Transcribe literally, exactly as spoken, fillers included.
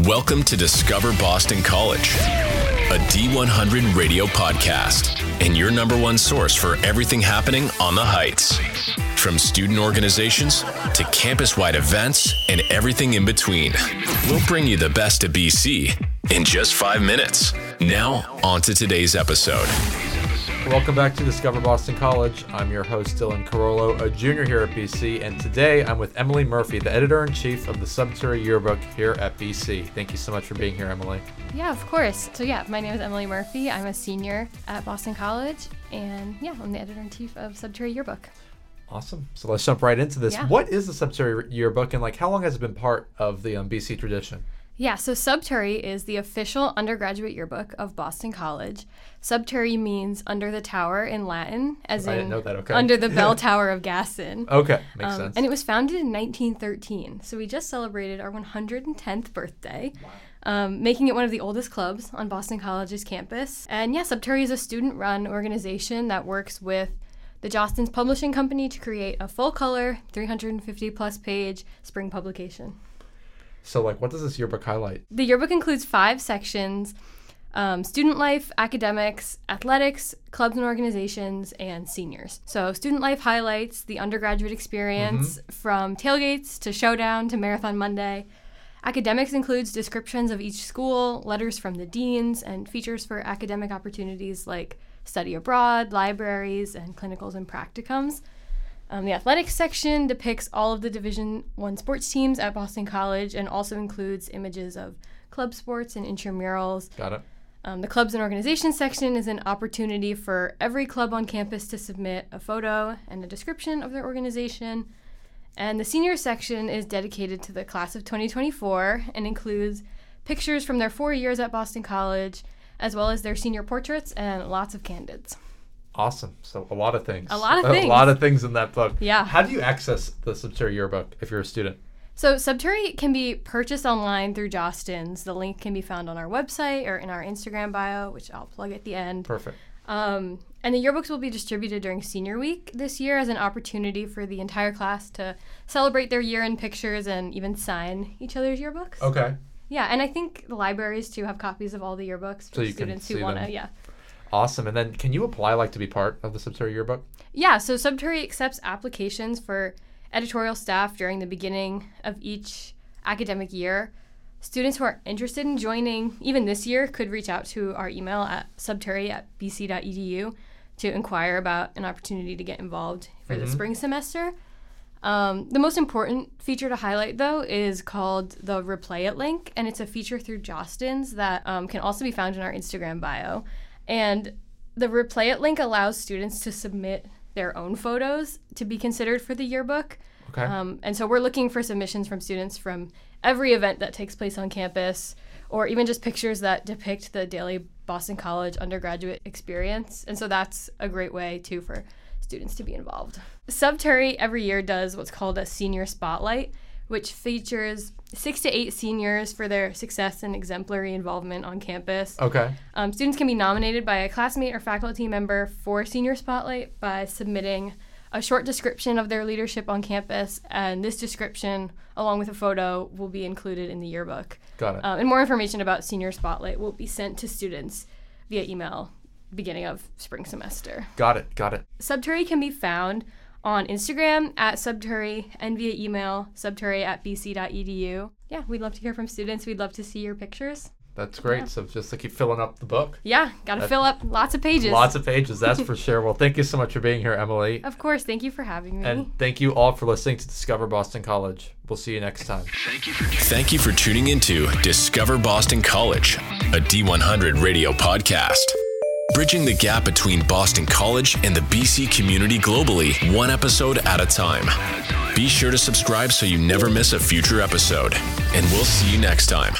Welcome to Discover Boston College, a D one hundred Radio podcast, and your number one source for everything happening on the Heights, from student organizations to campus-wide events and everything in between. We'll bring you the best of B C in just five minutes. Now, on to today's episode. Welcome back to Discover Boston College. I'm your host, Dylan Carollo, a junior here at B C, and today I'm with Emily Murphy, the editor-in-chief of the Sub Turri yearbook here at B C. Thank you so much for being here, Emily. Yeah, of course. So yeah, my name is Emily Murphy. I'm a senior at Boston College, and yeah, I'm the editor-in-chief of Sub Turri yearbook. Awesome. So let's jump right into this. Yeah. What is the Sub Turri yearbook, and like how long has it been part of the um, B C tradition? Yeah, so Sub Turri is the official undergraduate yearbook of Boston College. Sub Turri means under the tower in Latin, as I in didn't know that. Okay. Under the bell tower of Gasson. Okay, makes um, sense. And it was founded in nineteen thirteen, so we just celebrated our one hundred tenth birthday, wow. um, making it one of the oldest clubs on Boston College's campus. And yeah, Sub Turri is a student-run organization that works with the Jostens Publishing Company to create a full-color, three hundred fifty-plus page spring publication. So, like, what does this yearbook highlight? The yearbook includes five sections, um, student life, academics, athletics, clubs and organizations, and seniors. So, student life highlights the undergraduate experience mm-hmm. from tailgates to showdown to Marathon Monday. Academics includes descriptions of each school, letters from the deans, and features for academic opportunities like study abroad, libraries, and clinicals and practicums. Um, the athletics section depicts all of the Division One sports teams at Boston College and also includes images of club sports and intramurals. Got it. Um, the clubs and organizations section is an opportunity for every club on campus to submit a photo and a description of their organization. And the senior section is dedicated to the class of twenty twenty-four and includes pictures from their four years at Boston College, as well as their senior portraits and lots of candidates. Awesome. So a lot of things. A lot of things. A lot of things in that book. Yeah. How do you access the Sub Turri yearbook if you're a student? So Sub Turri can be purchased online through Jostens. The link can be found on our website or in our Instagram bio, which I'll plug at the end. Perfect. Um, and the yearbooks will be distributed during senior week this year as an opportunity for the entire class to celebrate their year in pictures and even sign each other's yearbooks. Okay. Yeah, and I think the libraries, too, have copies of all the yearbooks for so the students who want to, yeah. Awesome. And then can you apply like to be part of the Sub Turri yearbook? Yeah. So Sub Turri accepts applications for editorial staff during the beginning of each academic year. Students who are interested in joining even this year could reach out to our email at subturri at b c dot e d u to inquire about an opportunity to get involved for mm-hmm. the spring semester. Um, the most important feature to highlight, though, is called the Replay It link, and it's a feature through Jostens that um, can also be found in our Instagram bio. And the Replay It link allows students to submit their own photos to be considered for the yearbook. Okay. Um, and so we're looking for submissions from students from every event that takes place on campus, or even just pictures that depict the daily Boston College undergraduate experience. And so that's a great way, too, for students to be involved. Sub Turri every year does what's called a senior spotlight, which features six to eight seniors for their success and exemplary involvement on campus. Okay. Um, students can be nominated by a classmate or faculty member for Senior Spotlight by submitting a short description of their leadership on campus, and this description, along with a photo, will be included in the yearbook. Got it. Um, and more information about Senior Spotlight will be sent to students via email beginning of spring semester. Got it, got it. Sub Turri can be found on Instagram at subturri and via email subturri at b c dot e d u. Yeah, we'd love to hear from students. We'd love to see your pictures. That's great. Yeah. So just to keep filling up the book. Yeah, got to fill up lots of pages. Lots of pages, that's for sure. Well, thank you so much for being here, Emily. Of course. Thank you for having me. And thank you all for listening to Discover Boston College. We'll see you next time. Thank you for, thank you for tuning into Discover Boston College, a D one hundred Radio podcast. Bridging the gap between Boston College and the B C community globally, one episode at a time. Be sure to subscribe so you never miss a future episode. And we'll see you next time.